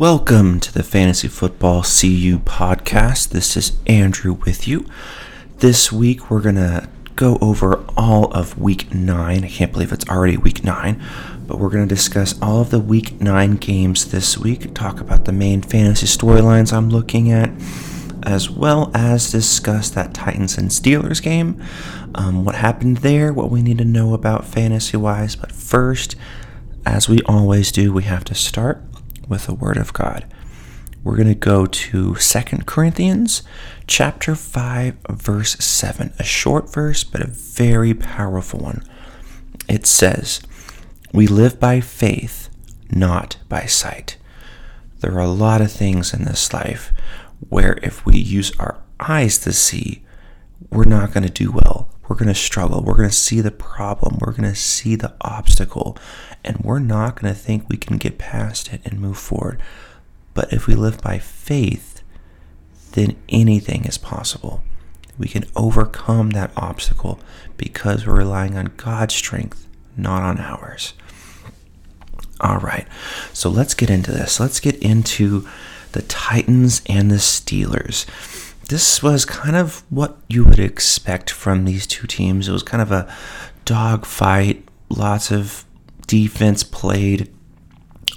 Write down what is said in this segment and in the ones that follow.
Welcome to the Fantasy Football CU podcast. This is Andrew with you. This week we're going to go over all of week 9. I can't believe it's already week 9, but we're going to discuss all of the week 9 games this week, talk about the main fantasy storylines I'm looking at, as well as discuss that Titans and Steelers game, what happened there, what we need to know about fantasy-wise. But first, as we always do, we have to start with the Word of God. We're going to go to 2 Corinthians chapter 5, verse 7. A short verse, but a very powerful one. It says, "We live by faith, not by sight." There are a lot of things in this life where if we use our eyes to see, we're not going to do well. We're going to struggle. We're going to see the problem. We're going to see the obstacle. And we're not going to think we can get past it and move forward. But if we live by faith, then anything is possible. We can overcome that obstacle because we're relying on God's strength, not on ours. All right. So let's get into this. Let's get into the Titans and the Steelers. This was kind of what you would expect from these two teams. It was kind of a dogfight. Lots of defense played.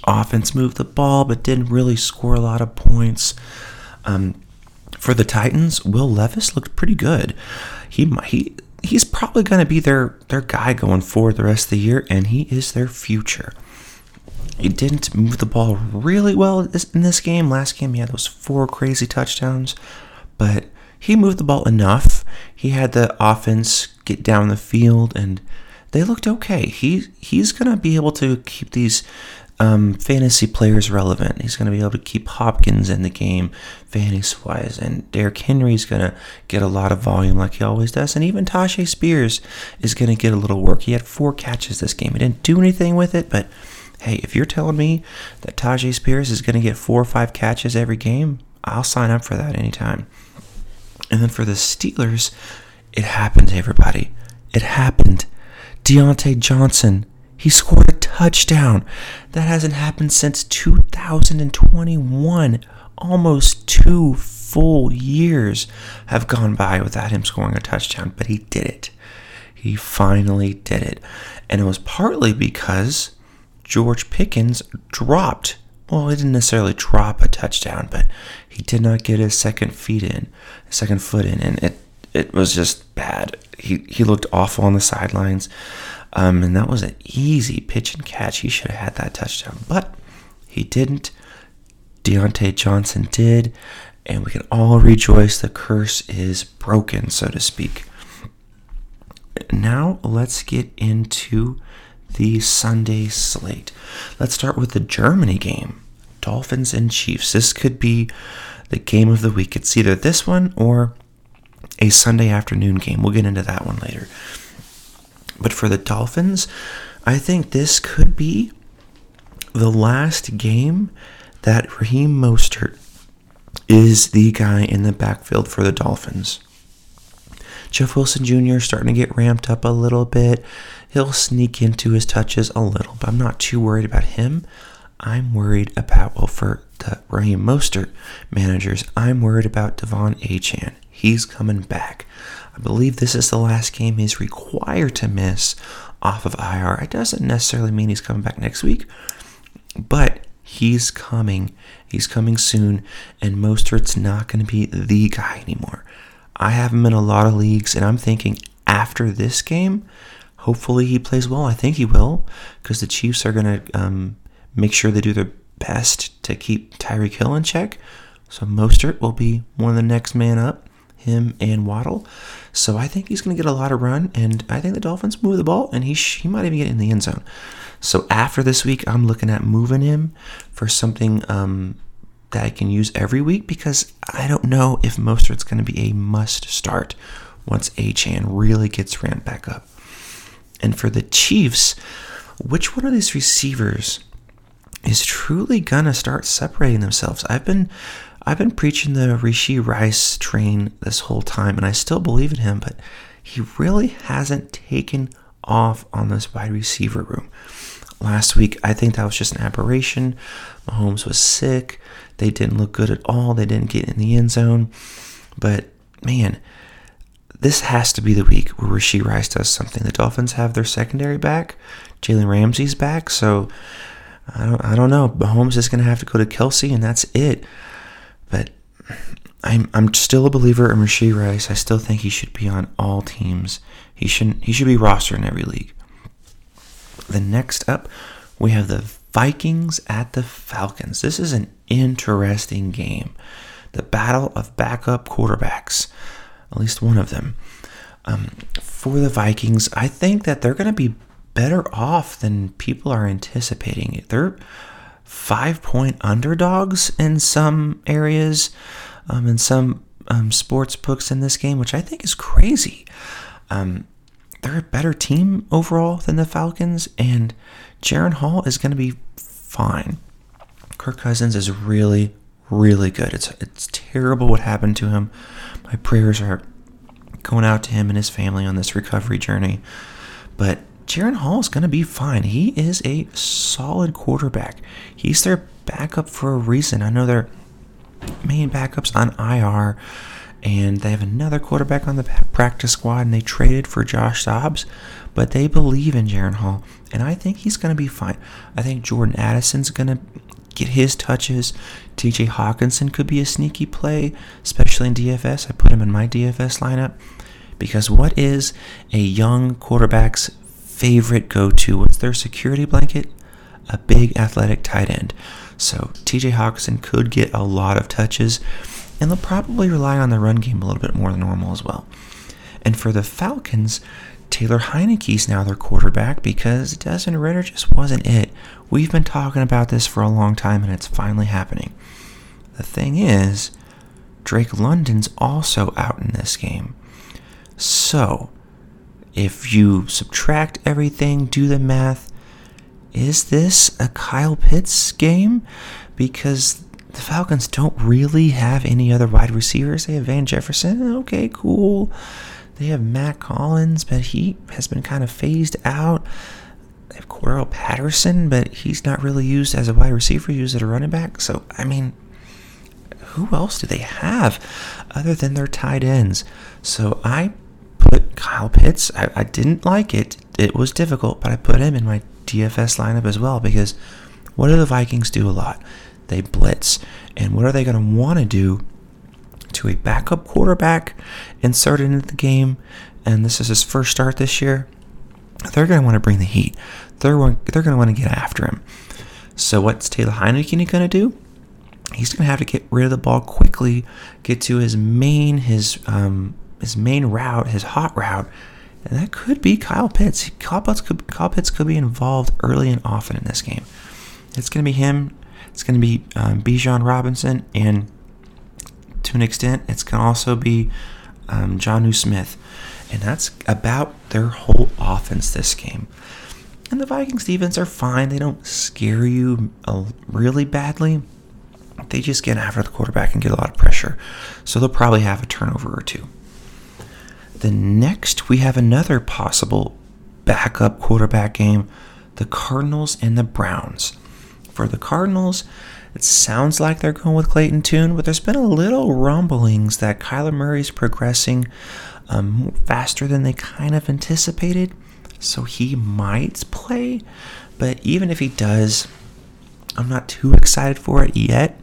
Offense moved the ball, but didn't really score a lot of points. For the Titans, Will Levis looked pretty good. He's probably going to be their guy going forward the rest of the year, and he is their future. He didn't move the ball really well in this game. Last game, he had those 4 crazy touchdowns. But he moved the ball enough. He had the offense get down the field, and they looked okay. He's going to be able to keep these fantasy players relevant. He's going to be able to keep Hopkins in the game fantasy-wise, and Derrick Henry's going to get a lot of volume like he always does, and even Tajay Spears is going to get a little work. He had 4 catches this game. He didn't do anything with it, but hey, if you're telling me that Tajay Spears is going to get 4 or 5 catches every game, I'll sign up for that anytime. And then for the Steelers, it happened to everybody. It happened. D'Onta Johnson, he scored a touchdown. That hasn't happened since 2021. Almost 2 full years have gone by without him scoring a touchdown, but he did it. He finally did it. And it was partly because George Pickens dropped. Well, he didn't necessarily drop a touchdown, but he did not get his second foot in, and it was just bad. He looked awful on the sidelines, and that was an easy pitch and catch. He should have had that touchdown, but he didn't. D'Onta Johnson did, and we can all rejoice. The curse is broken, so to speak. Now let's get into the Sunday slate. Let's start with the Germany game, Dolphins and Chiefs. This could be the game of the week. It's either this one or a Sunday afternoon game. We'll get into that one later. But for the Dolphins, I think this could be the last game that Raheem Mostert is the guy in the backfield for the Dolphins. Jeff Wilson Jr. starting to get ramped up a little bit. He'll sneak into his touches a little, but I'm not too worried about him. I'm worried about, well, for the Raheem Mostert managers, I'm worried about Devon Achane. He's coming back. I believe this is the last game he's required to miss off of IR. It doesn't necessarily mean he's coming back next week, but he's coming. He's coming soon, and Mostert's not going to be the guy anymore. I have him in a lot of leagues, and I'm thinking after this game, hopefully he plays well. I think he will, because the Chiefs are going to make sure they do their best to keep Tyreek Hill in check. So Mostert will be one of the next man up, him and Waddle. So I think he's going to get a lot of run, and I think the Dolphins move the ball, and he might even get in the end zone. So after this week, I'm looking at moving him for something that I can use every week, because I don't know if Mostert's going to be a must start once Achane really gets ramped back up. And for the Chiefs, which one of these receivers is truly going to start separating themselves? I've been preaching the Rashee Rice train this whole time, and I still believe in him, but he really hasn't taken off on this wide receiver room. last week, I think that was just an aberration. Mahomes was sick. They didn't look good at all. They didn't get in the end zone. But, man, this has to be the week where Rashee Rice does something. The Dolphins have their secondary back. Jalen Ramsey's back. So, I don't know. Mahomes is going to have to go to Kelsey, and that's it. But I'm still a believer in Rashee Rice. I still think he should be on all teams. He should be rostered in every league. The next up, we have the Vikings at the Falcons. This is an interesting game. The battle of backup quarterbacks, at least one of them. For the Vikings, I think that they're going to be better off than people are anticipating. They're 5-point underdogs in some areas, in some sports books in this game, which I think is crazy. They're a better team overall than the Falcons, and Jaren Hall is going to be fine. Kirk Cousins is really, really good. It's terrible what happened to him. My prayers are going out to him and his family on this recovery journey. But Jaren Hall is going to be fine. He is a solid quarterback. He's their backup for a reason. I know their main backup's on IR, and they have another quarterback on the practice squad, and they traded for Josh Dobbs, but they believe in Jaren Hall, and I think he's going to be fine. I think Jordan Addison's going to get his touches. T.J. Hockenson could be a sneaky play, especially in DFS. I put him in my DFS lineup, because what is a young quarterback's favorite go-to? What's their security blanket? A big athletic tight end. So T.J. Hockenson could get a lot of touches, and they'll probably rely on the run game a little bit more than normal as well. And for the Falcons, Taylor Heinicke is now their quarterback because Desmond Ridder just wasn't it. We've been talking about this for a long time, and it's finally happening. The thing is, Drake London's also out in this game. So, if you subtract everything, do the math, is this a Kyle Pitts game? Because the Falcons don't really have any other wide receivers. They have Van Jefferson. Okay, cool. They have Matt Collins, but he has been kind of phased out. They have Cordarrelle Patterson, but he's not really used as a wide receiver, used as a running back. So, I mean, who else do they have other than their tight ends? So I put Kyle Pitts. I didn't like it. It was difficult, but I put him in my DFS lineup as well because what do the Vikings do a lot? They blitz. And what are they going to want to do to a backup quarterback inserted into the game? And this is his first start this year. They're going to want to bring the heat. They're going to want to get after him. So what's Taylor Heinicke going to do? He's going to have to get rid of the ball quickly, get to his main route, his hot route, and that could be Kyle Pitts. Kyle Pitts could be involved early and often in this game. It's going to be him. It's going to be Bijan Robinson, and to an extent, it's going to also be Jonnu Smith. And that's about their whole offense this game. And the Vikings defense are fine. They don't scare you really badly. They just get after the quarterback and get a lot of pressure. So they'll probably have a turnover or two. The next, we have another possible backup quarterback game, the Cardinals and the Browns. For the Cardinals, it sounds like they're going with Clayton Tune, but there's been a little rumblings that Kyler Murray's progressing faster than they kind of anticipated, so he might play. But even if he does, I'm not too excited for it yet.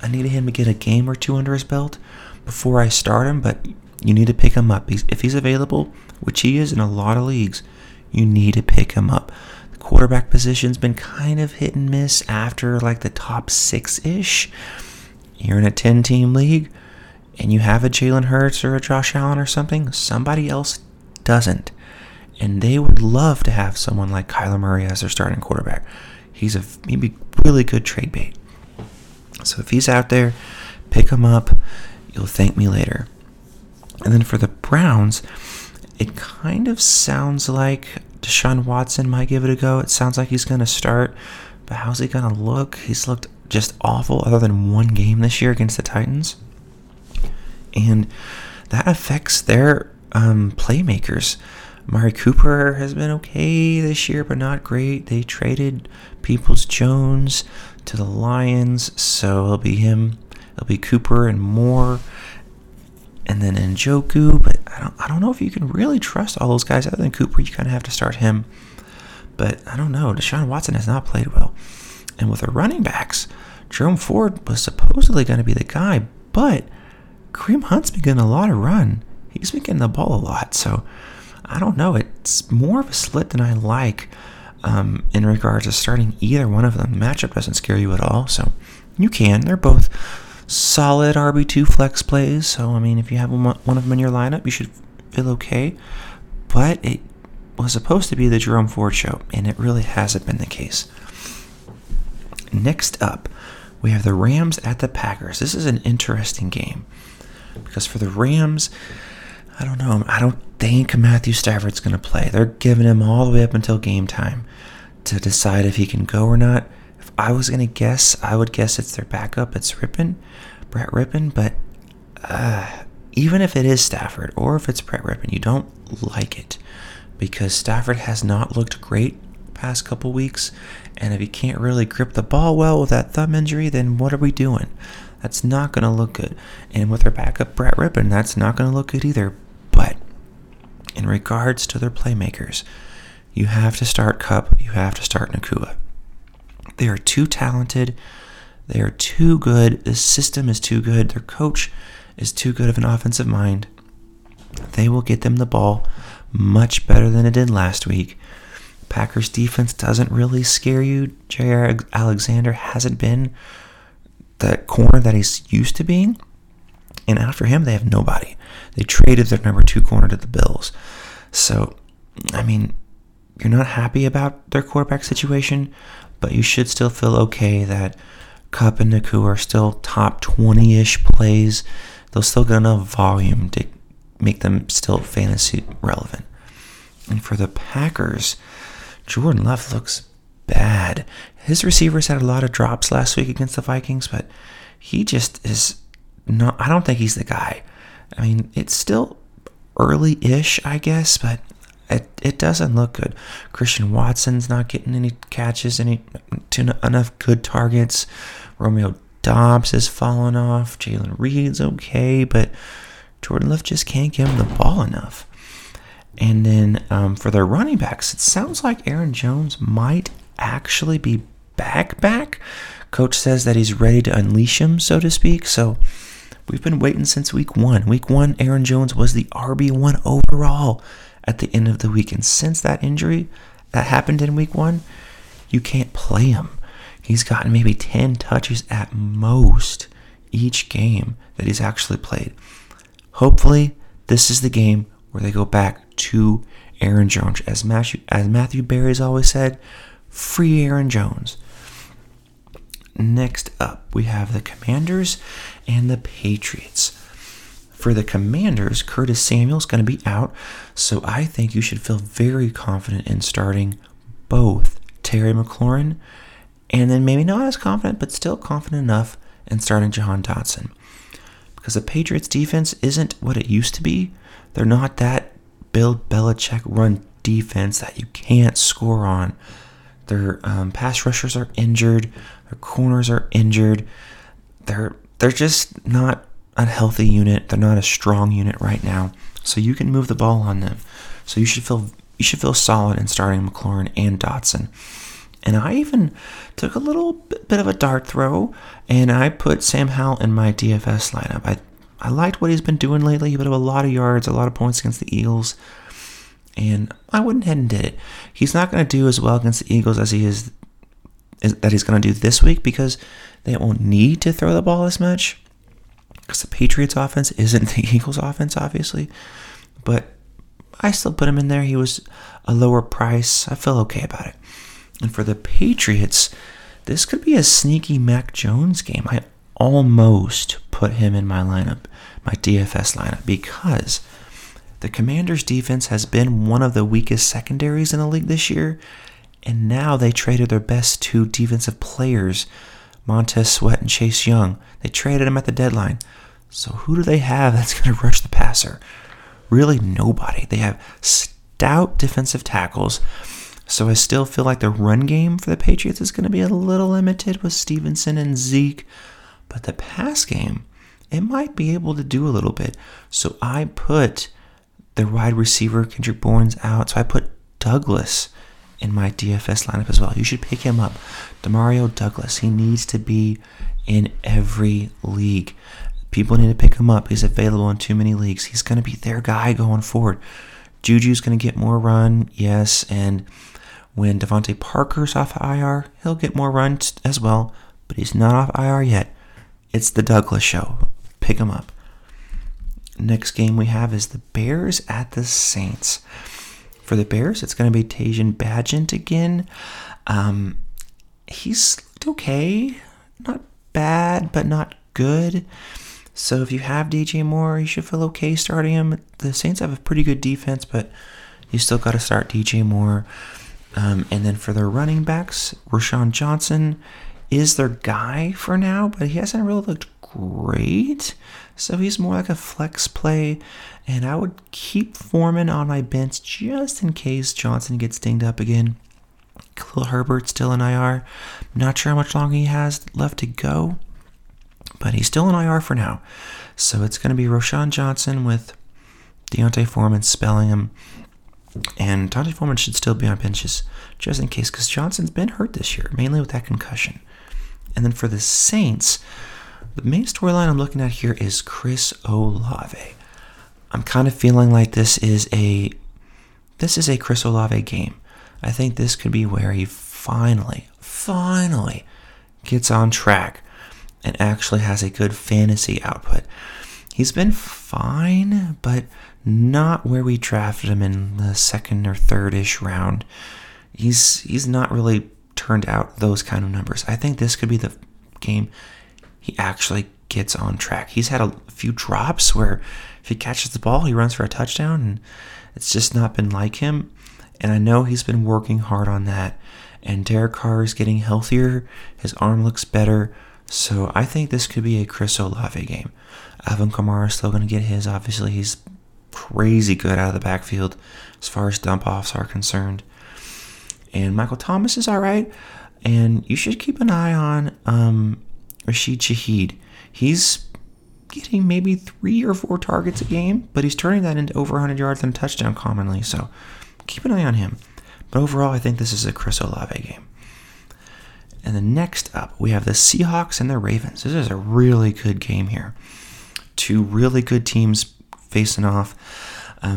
I need him to get a game or two under his belt before I start him, but you need to pick him up. If he's available, which he is in a lot of leagues, you need to pick him up. Quarterback position's been kind of hit and miss after like the top six-ish. You're in a 10-team league, and you have a Jalen Hurts or a Josh Allen or something. Somebody else doesn't, and they would love to have someone like Kyler Murray as their starting quarterback. He's a maybe really good trade bait. So if he's out there, pick him up. You'll thank me later. And then for the Browns, it kind of sounds like Deshaun Watson might give it a go. It sounds like he's going to start, but how's he going to look? He's looked just awful other than one game this year against the Titans. And that affects their playmakers. Amari Cooper has been okay this year, but not great. They traded Peoples-Jones to the Lions, so it'll be him. It'll be Cooper and Moore, and then Njoku. But I don't know if you can really trust all those guys. Other than Cooper, you kind of have to start him. But I don't know. Deshaun Watson has not played well. And with the running backs, Jerome Ford was supposedly going to be the guy, but Kareem Hunt's been getting a lot of run. He's been getting the ball a lot, so I don't know. It's more of a slit than I like in regards to starting either one of them. The matchup doesn't scare you at all, so you can. They're both solid RB2 flex plays, so, I mean, if you have one of them in your lineup, you should feel okay. But it was supposed to be the Jerome Ford show, and it really hasn't been the case. Next up, we have the Rams at the Packers. This is an interesting game because for the Rams, I don't know. I don't think Matthew Stafford's going to play. They're giving him all the way up until game time to decide if he can go or not. If I was going to guess, I would guess it's their backup. It's Brett Rypien. But even if it is Stafford or if it's Brett Rypien, you don't like it because Stafford has not looked great past couple weeks, and if he can't really grip the ball well with that thumb injury, then what are we doing? That's not going to look good. And with their backup Brett Rypien, that's not going to look good either. But in regards to their playmakers, you have to start Kupp, you have to start Nakua. They are too talented, they are too good, the system is too good, their coach is too good of an offensive mind. They will get them the ball much better than it did last week. Packers defense doesn't really scare you. J.R. Alexander hasn't been that corner that he's used to being. And after him, they have nobody. They traded their number 2 corner to the Bills. So, I mean, you're not happy about their quarterback situation, but you should still feel okay that Kupp and Nakua are still top 20-ish plays. They'll still get enough volume to make them still fantasy relevant. And for the Packers, Jordan Love looks bad. His receivers had a lot of drops last week against the Vikings, but he just is not. I don't think he's the guy. I mean, it's still early-ish, I guess, but it doesn't look good. Christian Watson's not getting any catches, enough good targets. Romeo Dobbs has fallen off. Jalen Reed's okay, but Jordan Love just can't give him the ball enough. And then for their running backs, it sounds like Aaron Jones might actually be back. Coach says that he's ready to unleash him, so to speak. So we've been waiting since week one. Week one, Aaron Jones was the RB1 overall at the end of the week. And since that injury that happened in week one, you can't play him. He's gotten maybe 10 touches at most each game that he's actually played. Hopefully, this is the game where they go back to Aaron Jones. As Matthew Berry's always said, free Aaron Jones. Next up, we have the Commanders and the Patriots. For the Commanders, Curtis Samuel's going to be out, so I think you should feel very confident in starting both Terry McLaurin, and then maybe not as confident, but still confident enough in starting Jahan Dotson. Because the Patriots defense isn't what it used to be. They're not that Bill Belichick run defense that you can't score on. Their pass rushers are injured. Their corners are injured. They're just not a healthy unit. They're not a strong unit right now. So you can move the ball on them. So you should feel solid in starting McLaurin and Dotson. And I even took a little bit of a dart throw, and I put Sam Howell in my DFS lineup. I liked what he's been doing lately. He put up a lot of yards, a lot of points against the Eagles, and I went ahead and did it. He's not going to do as well against the Eagles as he's going to do this week because they won't need to throw the ball as much because the Patriots offense isn't the Eagles offense, obviously. But I still put him in there. He was a lower price. I feel okay about it. And for the Patriots, this could be a sneaky Mac Jones game. I almost put him in my lineup, my DFS lineup, because the Commanders' defense has been one of the weakest secondaries in the league this year, and now they traded their best 2 defensive players, Montez Sweat and Chase Young. They traded them at the deadline. So who do they have that's going to rush the passer? Really nobody. They have without defensive tackles. So I still feel like the run game for the Patriots is going to be a little limited with Stevenson and Zeke. But the pass game, it might be able to do a little bit. So I put the wide receiver, Kendrick Bourne's out. So I put Douglas in my DFS lineup as well. You should pick him up. DeMario Douglas, he needs to be in every league. People need to pick him up. He's available in too many leagues. He's going to be their guy going forward. Juju's going to get more run, yes, and when Devontae Parker's off IR, he'll get more runs as well, but he's not off IR yet. It's the Douglas show. Pick him up. Next game we have is the Bears at the Saints. For the Bears, it's going to be Tajon Badgett again. He's looked okay. Not bad, but not good. So if you have D.J. Moore, you should feel okay starting him. The Saints have a pretty good defense, but you still got to start D.J. Moore. And then for their running backs, Roschon Johnson is their guy for now, but he hasn't really looked great. So he's more like a flex play, and I would keep Foreman on my bench just in case Johnson gets dinged up again. Khalil Herbert's still in IR. Not sure how much longer he has left to go, but he's still in IR for now. So it's going to be Roschon Johnson with D'Onta Foreman spelling him. And D'Onta Foreman should still be on benches just in case, because Johnson's been hurt this year, mainly with that concussion. And then for the Saints, the main storyline I'm looking at here is Chris Olave. I'm kind of feeling like this is a Chris Olave game. I think this could be where he finally gets on track and actually has a good fantasy output. He's been fine, but not where we drafted him in the second or third-ish round. He's not really turned out those kind of numbers. I think this could be the game he actually gets on track. He's had a few drops where if he catches the ball, he runs for a touchdown, and it's just not been like him. And I know he's been working hard on that. And Derek Carr is getting healthier. His arm looks better. So I think this could be a Chris Olave game. Alvin Kamara is still going to get his. Obviously, he's crazy good out of the backfield as far as dump-offs are concerned. And Michael Thomas is all right. And you should keep an eye on Rashid Shaheed. He's getting maybe 3 or 4 targets a game, but he's turning that into over 100 yards and a touchdown commonly. So keep an eye on him. But overall, I think this is a Chris Olave game. And then next up, we have the Seahawks and the Ravens. This is a really good game here. Two really good teams facing off,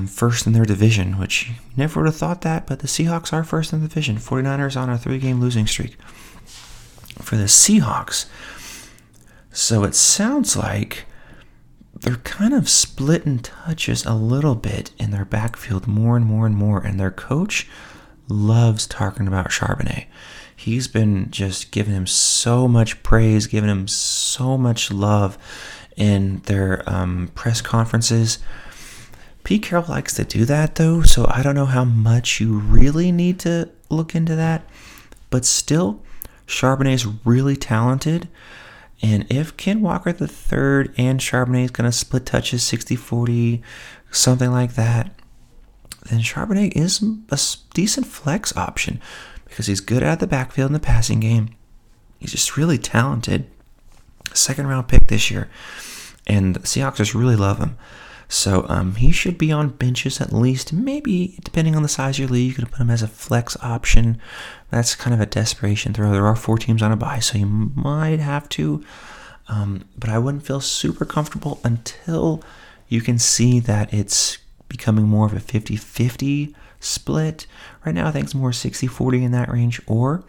first in their division, which you never would have thought that, but the Seahawks are first in the division. 49ers on a 3-game losing streak. For the Seahawks, so it sounds like they're kind of splitting touches a little bit in their backfield more and more, and their coach loves talking about Charbonnet. He's been just giving him so much praise, giving him so much love in their press conferences. Pete Carroll likes to do that, though, so I don't know how much you really need to look into that. But still, Charbonnet is really talented. And if Ken Walker III and Charbonnet is going to split touches 60-40, something like that, then Charbonnet is a decent flex option because he's good at the backfield in the passing game. He's just really talented. Second-round pick this year, and the Seahawks just really love him. So he should be on benches at least. Maybe, depending on the size of your league, you could put him as a flex option. That's kind of a desperation throw. There are 4 teams on a bye, so you might have to. But I wouldn't feel super comfortable until you can see that it's becoming more of a 50-50 split. Right now, I think it's more 60-40 in that range, or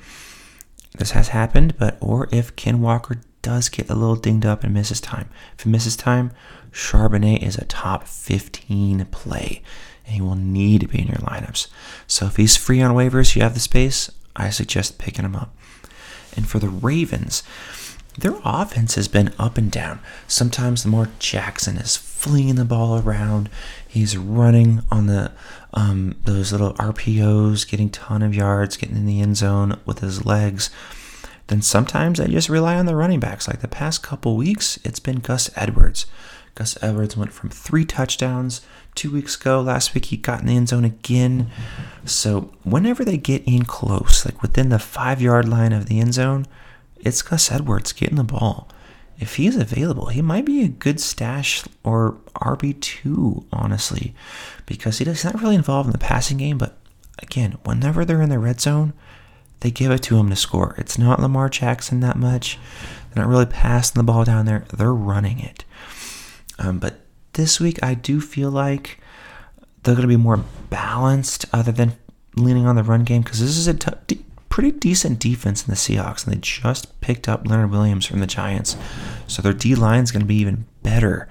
this has happened, or if Ken Walker does get a little dinged up and misses time. If he misses time, Charbonnet is a top 15 play, and he will need to be in your lineups. So if he's free on waivers, you have the space, I suggest picking him up. And for the Ravens, their offense has been up and down. Sometimes Lamar Jackson is flinging the ball around. He's running on the those little RPOs, getting a ton of yards, getting in the end zone with his legs. Then sometimes I just rely on the running backs. Like the past couple weeks, it's been Gus Edwards. Gus Edwards went from 3 touchdowns 2 weeks ago. Last week he got in the end zone again. So whenever they get in close, like within the 5-yard line of the end zone, it's Gus Edwards getting the ball. If he's available, he might be a good stash or RB2, honestly, because he's not really involved in the passing game. But again, whenever they're in the red zone, they give it to him to score. It's not Lamar Jackson that much. They're not really passing the ball down there. They're running it. But this week, I do feel like they're going to be more balanced other than leaning on the run game, because this is a pretty decent defense in the Seahawks, and they just picked up Leonard Williams from the Giants. So their D-line is going to be even better.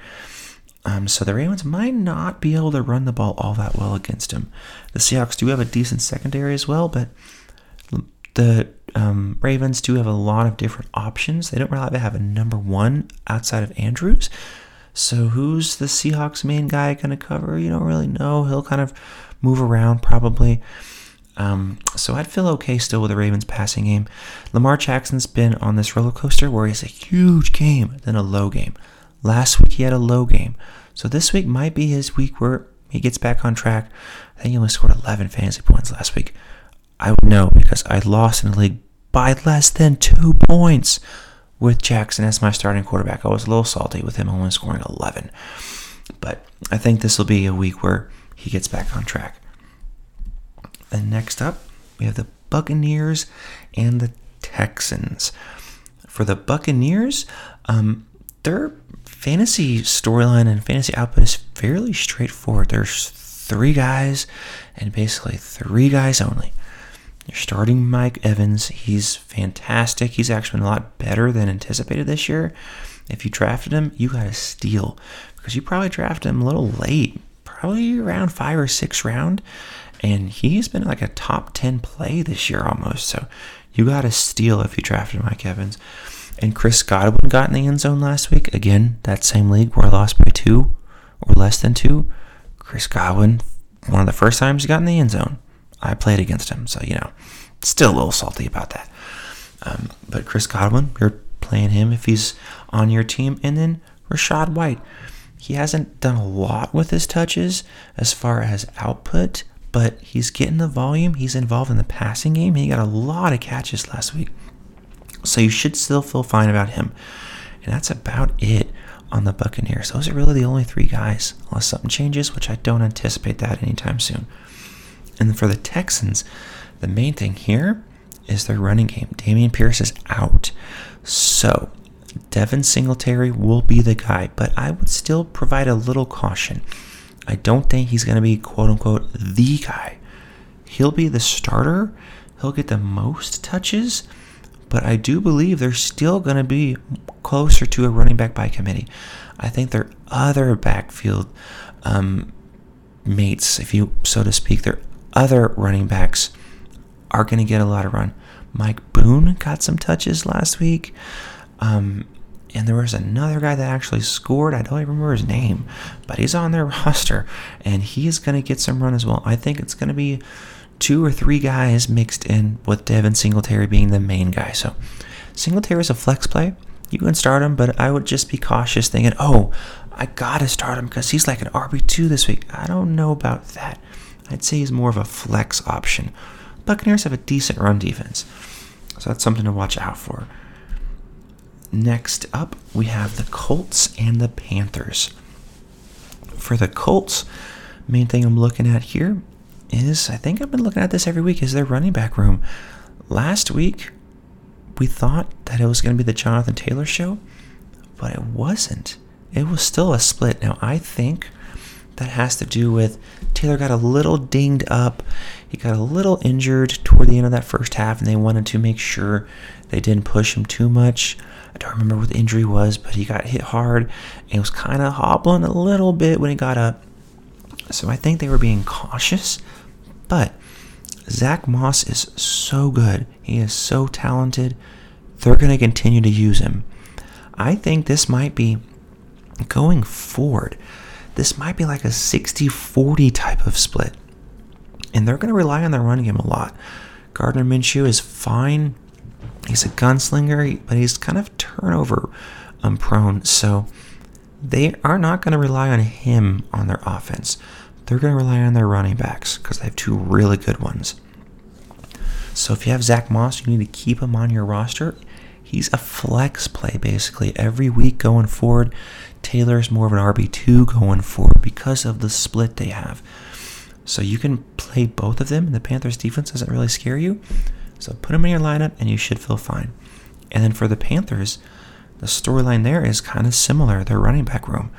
So the Ravens might not be able to run the ball all that well against him. The Seahawks do have a decent secondary as well, but the Ravens do have a lot of different options. They don't really have a number one outside of Andrews. So who's the Seahawks main guy going to cover? You don't really know. He'll kind of move around probably. So I'd feel okay still with the Ravens passing game. Lamar Jackson's been on this roller coaster where he has a huge game, then a low game. Last week he had a low game. So this week might be his week where he gets back on track. I think he only scored 11 fantasy points last week. I would know because I lost in the league by less than 2 points with Jackson as my starting quarterback. I was a little salty with him only scoring 11. But I think this will be a week where he gets back on track. And next up, we have the Buccaneers and the Texans. For the Buccaneers, their fantasy storyline and fantasy output is fairly straightforward. There's 3 guys and basically 3 guys only. You're starting Mike Evans. He's fantastic. He's actually been a lot better than anticipated this year. If you drafted him, you got a steal because you probably drafted him a little late, probably around 5 or 6 round, and he's been like a top 10 play this year almost. So you got a steal if you drafted Mike Evans. And Chris Godwin got in the end zone last week. Again, that same league where I lost by 2 or less than 2. Chris Godwin, one of the first times he got in the end zone. I played against him, so, still a little salty about that. But Chris Godwin, you're playing him if he's on your team. And then Rachaad White. He hasn't done a lot with his touches as far as output, but he's getting the volume. He's involved in the passing game. He got a lot of catches last week. So you should still feel fine about him. And that's about it on the Buccaneers. Those are really the only 3 guys, unless something changes, which I don't anticipate that anytime soon. And for the Texans, the main thing here is their running game. Dameon Pierce is out. So Devin Singletary will be the guy, but I would still provide a little caution. I don't think he's going to be, quote-unquote, the guy. He'll be the starter. He'll get the most touches. But I do believe they're still going to be closer to a running back by committee. I think their other backfield mates, if you so to speak, their other running backs are going to get a lot of run. Mike Boone got some touches last week. And there was another guy that actually scored. I don't even remember his name, but he's on their roster, and he is going to get some run as well. I think it's going to be 2 or 3 guys mixed in with Devin Singletary being the main guy. So Singletary is a flex play. You can start him, but I would just be cautious thinking, oh, I got to start him because he's like an RB2 this week. I don't know about that. I'd say he's more of a flex option. Buccaneers have a decent run defense, so that's something to watch out for. Next up, we have the Colts and the Panthers. For the Colts, main thing I'm looking at here is, I think I've been looking at this every week, is their running back room. Last week, we thought that it was going to be the Jonathan Taylor show, but it wasn't. It was still a split. Now, I think that has to do with Taylor got a little dinged up. He got a little injured toward the end of that first half, and they wanted to make sure they didn't push him too much. I don't remember what the injury was, but he got hit hard and was kind of hobbling a little bit when he got up. So I think they were being cautious, but Zach Moss is so good. He is so talented. They're going to continue to use him. I think this might be, going forward, this might be like a 60-40 type of split. And they're going to rely on their run game a lot. Gardner Minshew is fine. He's a gunslinger, but he's kind of turnover prone. So they are not going to rely on him on their offense. They're going to rely on their running backs because they have two really good ones. So if you have Zach Moss, you need to keep him on your roster. He's a flex play basically every week going forward. Taylor's more of an RB2 going forward because of the split they have. So you can play both of them, and the Panthers defense doesn't really scare you. So put them in your lineup, and you should feel fine. And then for the Panthers, the storyline there is kind of similar, their running back room.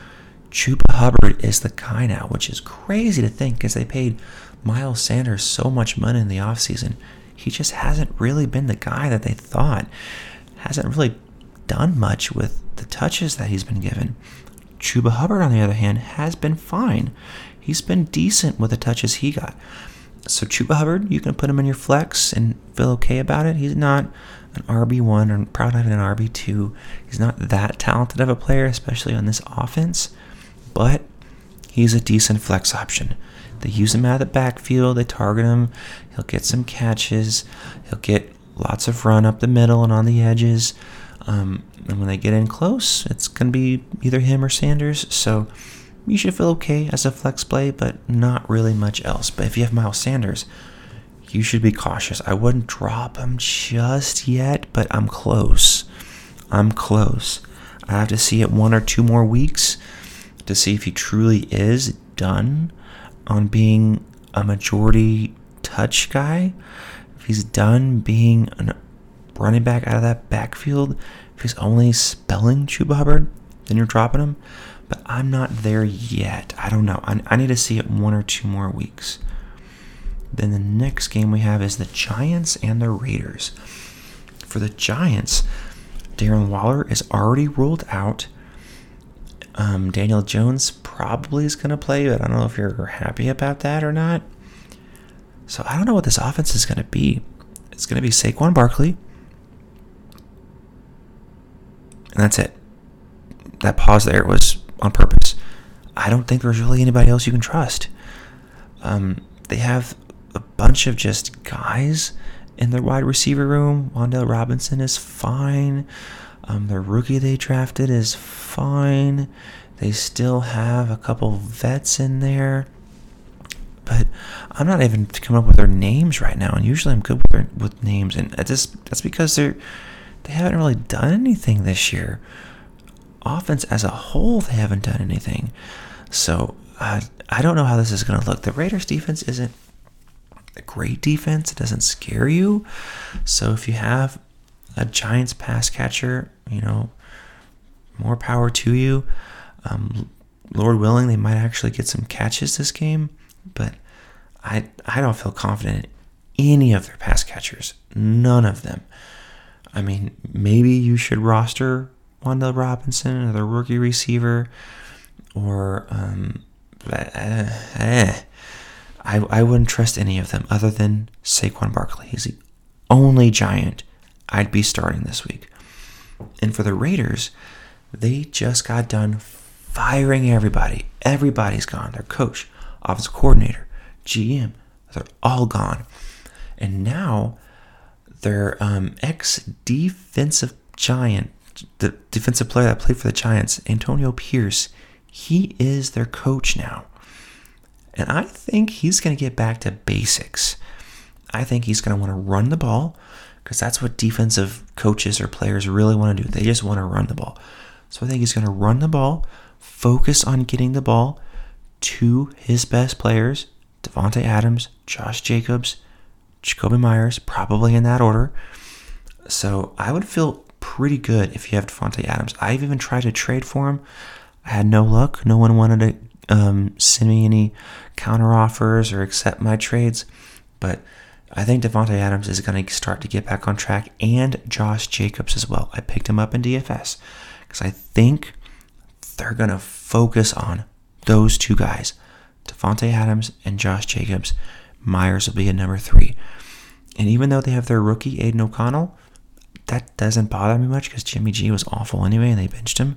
Chuba Hubbard is the guy now, which is crazy to think because they paid Miles Sanders so much money in the offseason. He just hasn't really been the guy that they thought. Hasn't really done much with the touches that he's been given. Chuba Hubbard, on the other hand, has been fine. He's been decent with the touches he got. So Chuba Hubbard, you can put him in your flex and feel okay about it. He's not an RB1 or probably not even an RB2. He's not that talented of a player, especially on this offense, but he's a decent flex option. They use him out of the backfield. They target him. He'll get some catches. He'll get lots of run up the middle and on the edges. And when they get in close, it's going to be either him or Sanders. So you should feel okay as a flex play, but not really much else. But if you have Miles Sanders, you should be cautious. I wouldn't drop him just yet, but I'm close. I have to see it 1 or 2 more weeks to see if he truly is done on being a majority touch guy. If he's done being a running back out of that backfield, if he's only spelling Chuba Hubbard, then you're dropping him. But I'm not there yet. I don't know. I need to see it 1 or 2 more weeks. Then the next game we have is the Giants and the Raiders. For the Giants, Darren Waller is already ruled out. Daniel Jones probably is going to play, but I don't know if you're happy about that or not. So I don't know what this offense is going to be. It's going to be Saquon Barkley. And that's it. That pause there was on purpose. I don't think there's really anybody else you can trust. They have a bunch of just guys in their wide receiver room. Wan'Dale Robinson is fine. Their rookie they drafted is fine. They still have a couple vets in there. But I'm not even coming up with their names right now. And usually I'm good with names. And that's because they haven't really done anything this year. Offense as a whole, they haven't done anything. So I don't know how this is going to look. The Raiders defense isn't a great defense. It doesn't scare you. So if you have a Giants pass catcher, you know, more power to you. Lord willing, they might actually get some catches this game. But I don't feel confident in any of their pass catchers. None of them. I mean, maybe you should roster Wan'Dale Robinson, another rookie receiver, or I wouldn't trust any of them other than Saquon Barkley. He's the only Giant I'd be starting this week. And for the Raiders, they just got done firing everybody. Everybody's gone. Their coach, offensive coordinator, GM, they're all gone. And now their ex-defensive Giant, the defensive player that played for the Giants, Antonio Pierce, he is their coach now. And I think he's going to get back to basics. I think he's going to want to run the ball because that's what defensive coaches or players really want to do. They just want to run the ball. So I think he's going to run the ball, focus on getting the ball to his best players, Devontae Adams, Josh Jacobs, Jacoby Myers, probably in that order. So I would feel pretty good if you have Devontae Adams. I've even tried to trade for him. I had no luck. No one wanted to send me any counter offers or accept my trades. But I think Devontae Adams is going to start to get back on track, and Josh Jacobs as well. I picked him up in DFS because I think they're going to focus on those two guys, Devontae Adams and Josh Jacobs. Myers will be at number 3. And even though they have their rookie, Aiden O'Connell, that doesn't bother me much because Jimmy G was awful anyway and they benched him.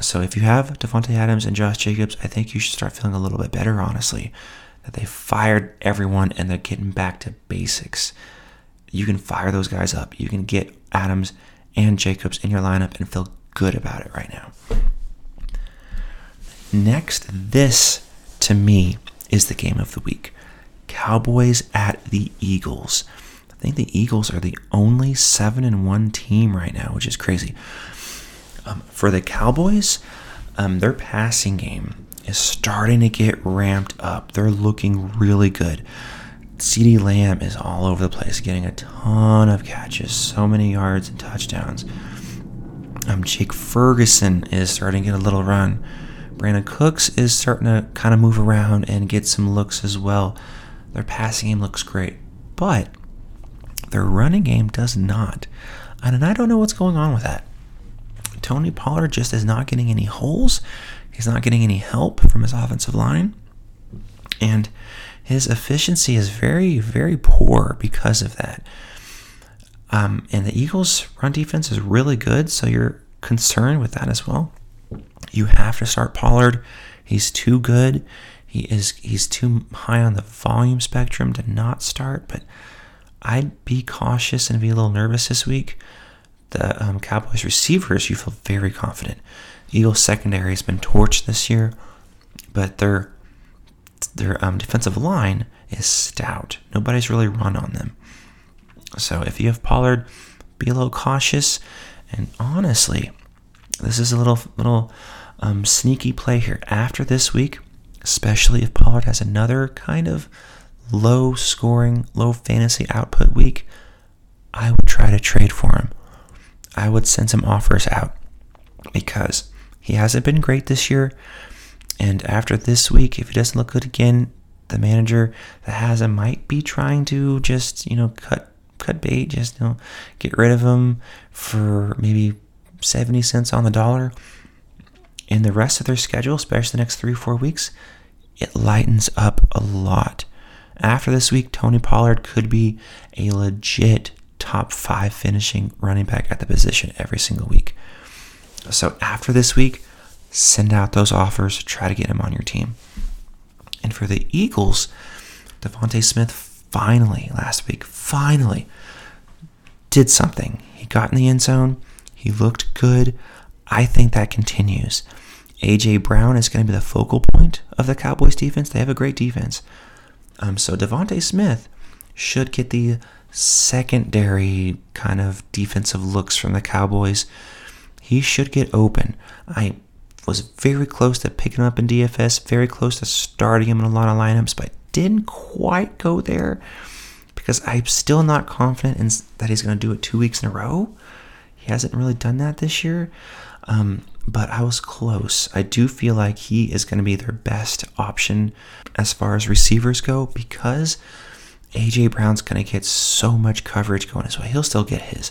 So if you have Devontae Adams and Josh Jacobs, I think you should start feeling a little bit better, honestly, that they fired everyone and they're getting back to basics. You can fire those guys up. You can get Adams and Jacobs in your lineup and feel good about it right now. Next, this to me is the game of the week. Cowboys at the Eagles. I think the Eagles are the only 7-1 team right now, which is crazy. For the Cowboys, their passing game is starting to get ramped up. They're looking really good. CeeDee Lamb is all over the place, getting a ton of catches, so many yards and touchdowns. Jake Ferguson is starting to get a little run. Brandon Cooks is starting to kind of move around and get some looks as well. Their passing game looks great, but their running game does not. And I don't know what's going on with that. Tony Pollard just is not getting any holes. He's not getting any help from his offensive line. And his efficiency is very, very poor because of that. And the Eagles' run defense is really good, so you're concerned with that as well. You have to start Pollard. He's too good. He's too high on the volume spectrum to not start, but I'd be cautious and be a little nervous this week. The Cowboys receivers, you feel very confident. Eagles secondary has been torched this year, but their defensive line is stout. Nobody's really run on them. So if you have Pollard, be a little cautious. And honestly, this is a little sneaky play here. After this week, especially if Pollard has another kind of low scoring, low fantasy output week, I would try to trade for him. I would send some offers out because he hasn't been great this year. And after this week, if he doesn't look good again, the manager that has him might be trying to just, cut bait, get rid of him for maybe 70 cents on the dollar. In the rest of their schedule, especially the next 3 or 4 weeks, it lightens up a lot. After this week, Tony Pollard could be a legit top 5 finishing running back at the position every single week. So after this week, send out those offers, try to get him on your team. And for the Eagles, Devontae Smith last week, did something. He got in the end zone. He looked good. I think that continues. A.J. Brown is going to be the focal point of the Cowboys defense. They have a great defense. So Devontae Smith should get the secondary kind of defensive looks from the Cowboys. He should get open. I was very close to picking him up in DFS, very close to starting him in a lot of lineups, but didn't quite go there because I'm still not confident in that he's going to do it 2 weeks in a row. He hasn't really done that this year, but I was close. I do feel like he is going to be their best option as far as receivers go because A.J. Brown's going to get so much coverage going his way. He'll still get his,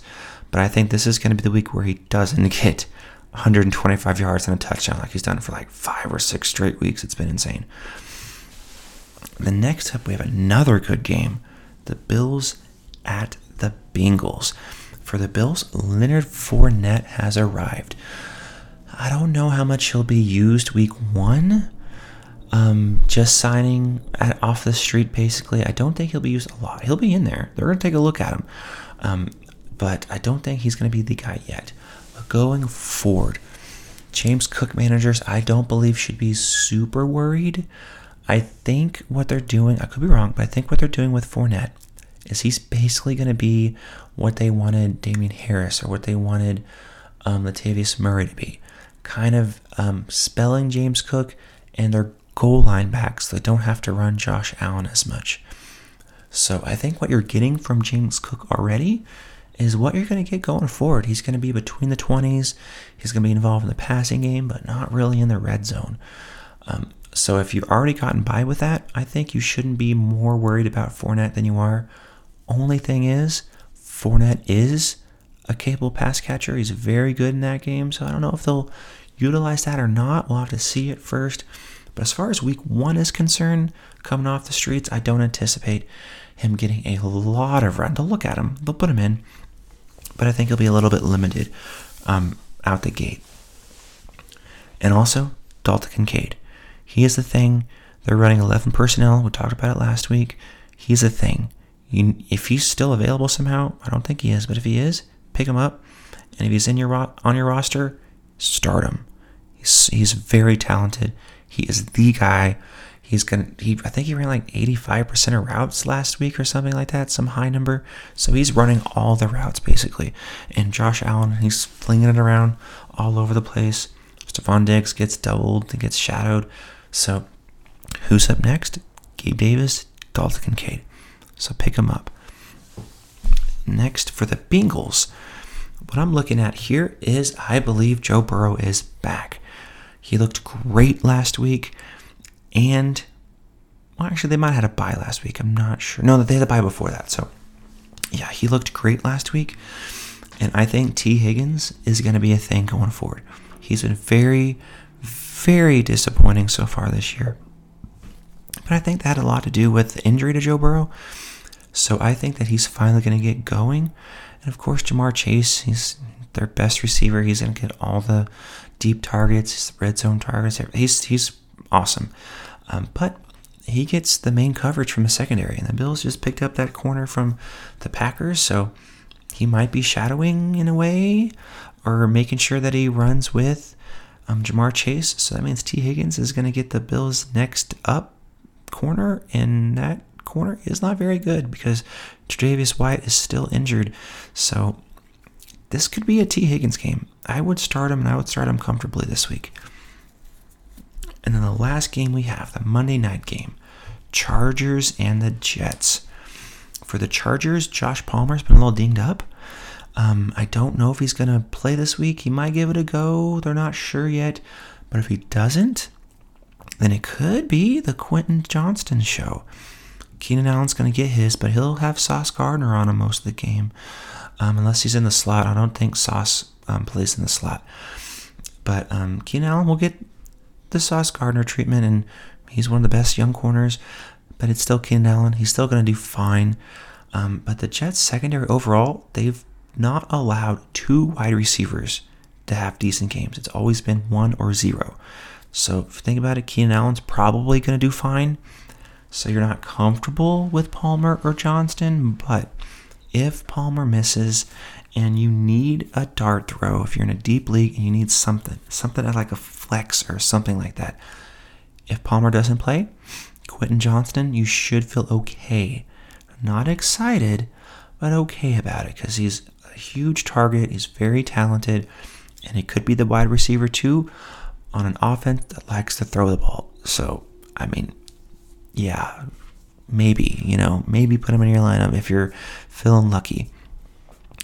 but I think this is going to be the week where he doesn't get 125 yards and a touchdown like he's done for 5 or 6 straight weeks. It's been insane. The next up, we have another good game, the Bills at the Bengals. For the Bills, Leonard Fournette has arrived. I don't know how much he'll be used week 1. Just signing off the street, basically. I don't think he'll be used a lot. He'll be in there. They're going to take a look at him. But I don't think he's going to be the guy yet. But going forward, James Cook managers, I don't believe should be super worried. I think what they're doing, I could be wrong, but I think what they're doing with Fournette is he's basically going to be what they wanted Damian Harris or what they wanted Latavius Murray to be. Kind of spelling James Cook and their goal line backs, so they don't have to run Josh Allen as much. So I think what you're getting from James Cook already is what you're going to get going forward. He's going to be between the 20s. He's going to be involved in the passing game, but not really in the red zone. So if you've already gotten by with that, I think you shouldn't be more worried about Fournette than you are. Only thing is, Fournette is a capable pass catcher. He's very good in that game, so I don't know if they'll utilize that or not. We'll have to see it first. But as far as week 1 is concerned, coming off the streets, I don't anticipate him getting a lot of run. They'll look at him. They'll put him in. But I think he'll be a little bit limited out the gate. And also, Dalton Kincaid. He is the thing. They're running 11 personnel. We talked about it last week. He's the thing. If he's still available somehow, I don't think he is, but if he is, pick him up. And if he's on your roster, start him. He's very talented. He is the guy. I think he ran like 85% of routes last week or something like that, some high number. So he's running all the routes basically. And Josh Allen, he's flinging it around all over the place. Stephon Diggs gets doubled and gets shadowed. So who's up next? Gabe Davis, Dalton Kincaid. So pick him up. Next for the Bengals, what I'm looking at here is I believe Joe Burrow is back. He looked great last week. And, well, actually, they might have had a bye last week. I'm not sure. No, they had a bye before that. So, yeah, he looked great last week. And I think T. Higgins is going to be a thing going forward. He's been very, very disappointing so far this year. But I think that had a lot to do with the injury to Joe Burrow. So I think that he's finally going to get going. And, of course, Jamar Chase, he's their best receiver. He's going to get all the deep targets, red zone targets. He's awesome. But he gets the main coverage from the secondary, and the Bills just picked up that corner from the Packers, so he might be shadowing in a way or making sure that he runs with Jamar Chase. So that means T. Higgins is going to get the Bills' next up corner, and that corner is not very good because Tre'Davious White is still injured. So this could be a T. Higgins game. I would start him, and I would start him comfortably this week. And then the last game we have, the Monday night game, Chargers and the Jets. For the Chargers, Josh Palmer's been a little dinged up. I don't know if he's going to play this week. He might give it a go. They're not sure yet. But if he doesn't, then it could be the Quentin Johnston show. Keenan Allen's going to get his, but he'll have Sauce Gardner on him most of the game. Unless he's in the slot. I don't think Sauce plays in the slot. But Keenan Allen will get the Sauce Gardner treatment, and he's one of the best young corners, but it's still Keenan Allen. He's still going to do fine. But the Jets secondary overall, they've not allowed two wide receivers to have decent games. It's always been one or zero. So if you think about it, Keenan Allen's probably going to do fine. So you're not comfortable with Palmer or Johnston, but if Palmer misses and you need a dart throw, if you're in a deep league and you need something like a flex or something like that, if Palmer doesn't play, Quentin Johnston, you should feel okay. Not excited, but okay about it because he's a huge target. He's very talented, and he could be the wide receiver too on an offense that likes to throw the ball. So, I mean, yeah, maybe put him in your lineup if you're feeling lucky.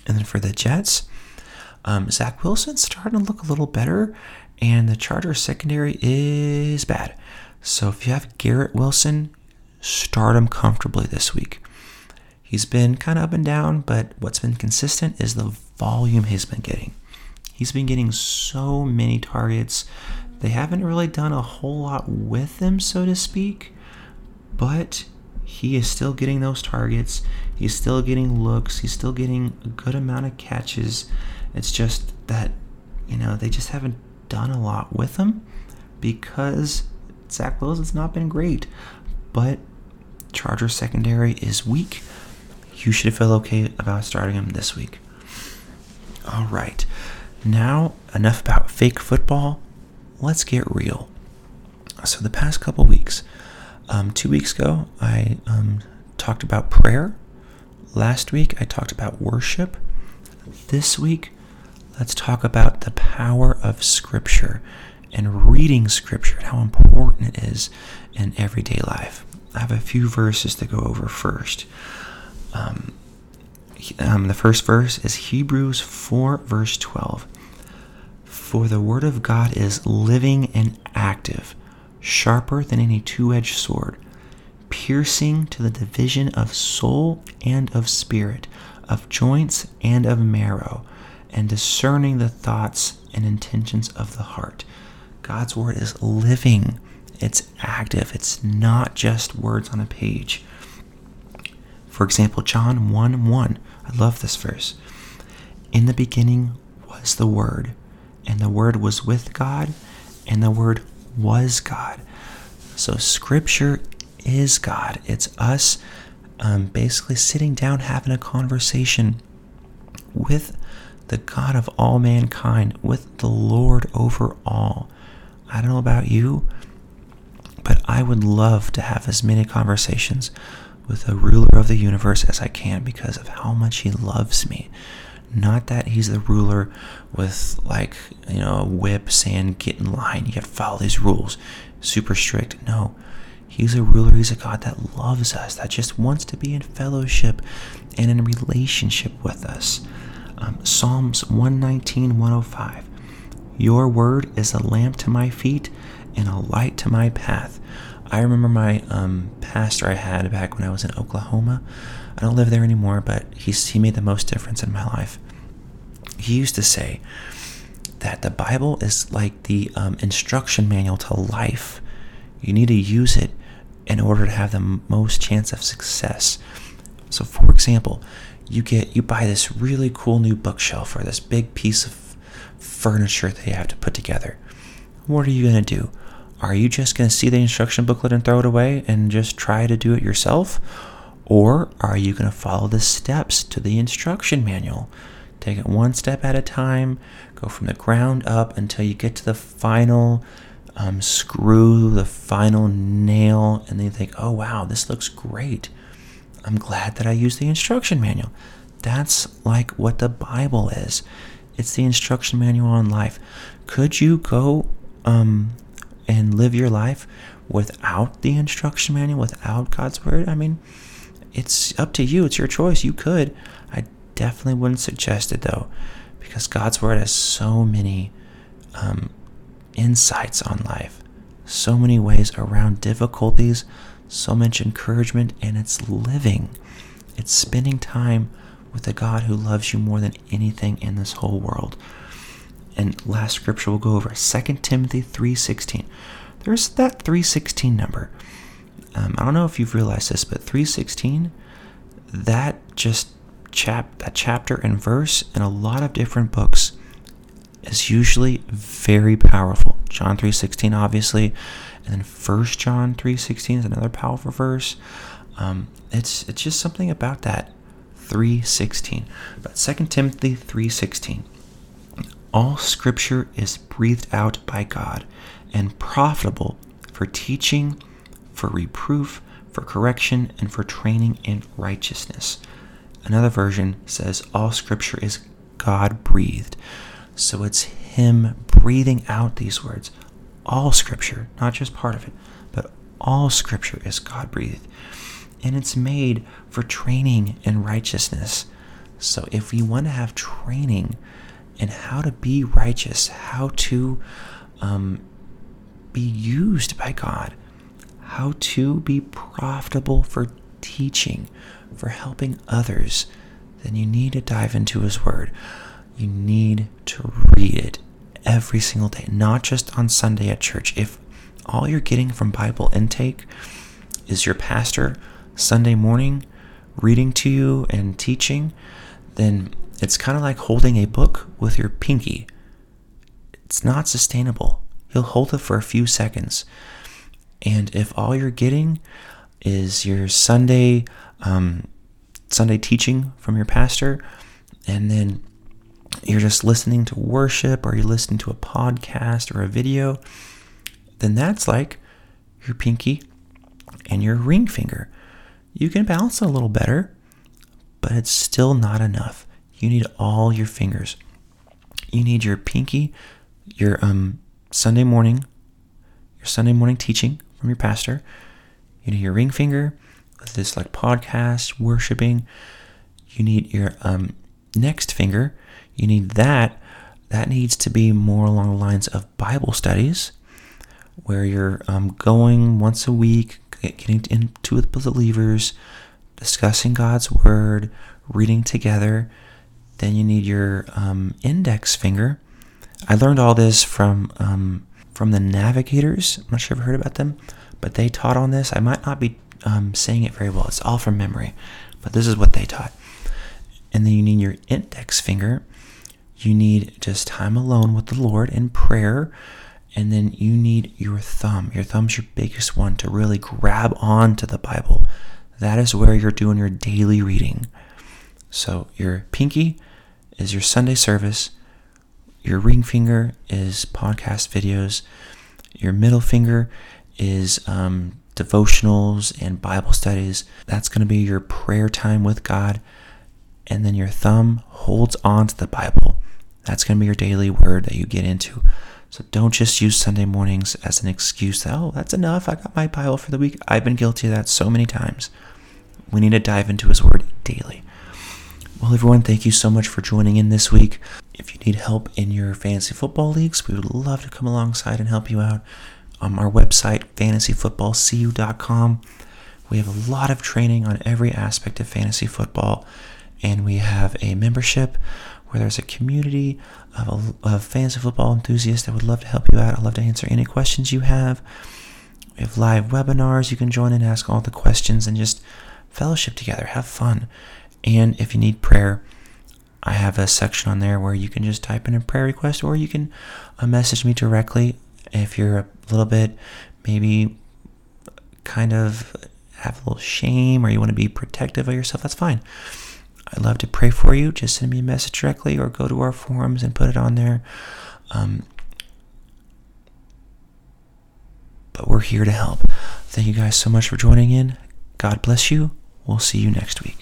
And then for the Jets, Zach Wilson's starting to look a little better, and the Chargers secondary is bad. So if you have Garrett Wilson, start him comfortably this week. He's been kind of up and down, but what's been consistent is the volume he's been getting. He's been getting so many targets. They haven't really done a whole lot with him, so to speak, but he is still getting those targets. He's still getting looks. He's still getting a good amount of catches. It's just that, they just haven't done a lot with him because Zach Wilson's not been great. But Chargers secondary is weak. You should feel okay about starting him this week. All right. Now, enough about fake football. Let's get real. So the past couple weeks, 2 weeks ago, I talked about prayer. Last week, I talked about worship. This week, let's talk about the power of Scripture and reading Scripture and how important it is in everyday life. I have a few verses to go over first. The first verse is Hebrews 4, verse 12. For the word of God is living and active, sharper than any two-edged sword, piercing to the division of soul and of spirit, of joints and of marrow, and discerning the thoughts and intentions of the heart. God's word is living. It's active. It's not just words on a page. For example, John 1:1. I love this verse. In the beginning was the Word, and the Word was with God, and the Word was God. So Scripture is God. It's us basically sitting down, having a conversation with the God of all mankind, with the Lord over all. I don't know about you, but I would love to have as many conversations with the ruler of the universe as I can because of how much he loves me. Not that he's the ruler with, like, you know, a whip saying, get in line, you have to follow these rules, super strict. No, he's a ruler, he's a God that loves us, that just wants to be in fellowship and in relationship with us. Psalms 119, 105. Your word is a lamp to my feet and a light to my path. I remember my pastor I had back when I was in Oklahoma. I don't live there anymore, but he made the most difference in my life. He used to say that the Bible is like the instruction manual to life. You need to use it in order to have the most chance of success. So, for example, you buy this really cool new bookshelf or this big piece of furniture that you have to put together. What are you going to do? Are you just going to see the instruction booklet and throw it away and just try to do it yourself? Or are you going to follow the steps to the instruction manual? Take it one step at a time, go from the ground up until you get to the final screw, the final nail, and then you think, oh wow, this looks great. I'm glad that I used the instruction manual. That's like what the Bible is. It's the instruction manual on life. Could you go and live your life without the instruction manual, without God's word? I mean, it's up to you. It's your choice. You could. I definitely wouldn't suggest it, though, because God's word has so many insights on life, so many ways around difficulties, so much encouragement, and it's living. It's spending time with a God who loves you more than anything in this whole world. And last scripture we'll go over, 2 Timothy 3:16. There's that 3:16 number. I don't know if you've realized this, but 3:16, that chapter and verse in a lot of different books is usually very powerful. John 3:16, obviously, and then 1 John 3:16 is another powerful verse. It's just something about that 3:16. But 2 Timothy 3:16. All scripture is breathed out by God and profitable for teaching, for reproof, for correction, and for training in righteousness. Another version says all scripture is God-breathed. So it's him breathing out these words. All scripture, not just part of it, but all scripture is God-breathed. And it's made for training in righteousness. So if you want to have training in how to be righteous, how to be used by God, how to be profitable for teaching, for helping others, then you need to dive into his word. You need to read it every single day, not just on Sunday at church. If all you're getting from Bible intake is your pastor Sunday morning reading to you and teaching, then it's kind of like holding a book with your pinky. It's not sustainable. You'll hold it for a few seconds. And if all you're getting is your Sunday teaching from your pastor, and then you're just listening to worship or you listen to a podcast or a video, then that's like your pinky and your ring finger. You can balance it a little better, but it's still not enough. You need all your fingers. You need your pinky, your Sunday morning teaching from your pastor. You need your ring finger with this like podcast, worshiping. You need your next finger. You need that. That needs to be more along the lines of Bible studies, where you're going once a week, getting into with believers, discussing God's word, reading together. Then you need your index finger. I learned all this from the Navigators. I'm not sure if you've heard about them, but they taught on this. I might not be saying it very well. It's all from memory, but this is what they taught. And then you need your index finger. You need just time alone with the Lord in prayer. And then you need your thumb. Your thumb's your biggest one to really grab onto the Bible. That is where you're doing your daily reading. So your pinky is your Sunday service, your ring finger is podcast videos, Your middle finger is devotionals and Bible studies. That's going to be your prayer time with God. And then your thumb holds on to the Bible. That's going to be your daily word that you get into. So don't just use Sunday mornings as an excuse that, oh, that's enough. I got my Bible for the week. I've been guilty of that so many times. We need to dive into His word daily. Well, everyone, thank you so much for joining in this week. If you need help in your fantasy football leagues, we would love to come alongside and help you out. On our website, fantasyfootballcu.com, we have a lot of training on every aspect of fantasy football. And we have a membership where there's a community of fantasy football enthusiasts that would love to help you out. I'd love to answer any questions you have. We have live webinars. You can join and ask all the questions and just fellowship together. Have fun. And if you need prayer, I have a section on there where you can just type in a prayer request, or you can message me directly if you're a little bit maybe kind of have a little shame or you want to be protective of yourself. That's fine. I'd love to pray for you. Just send me a message directly or go to our forums and put it on there. But we're here to help. Thank you guys so much for joining in. God bless you. We'll see you next week.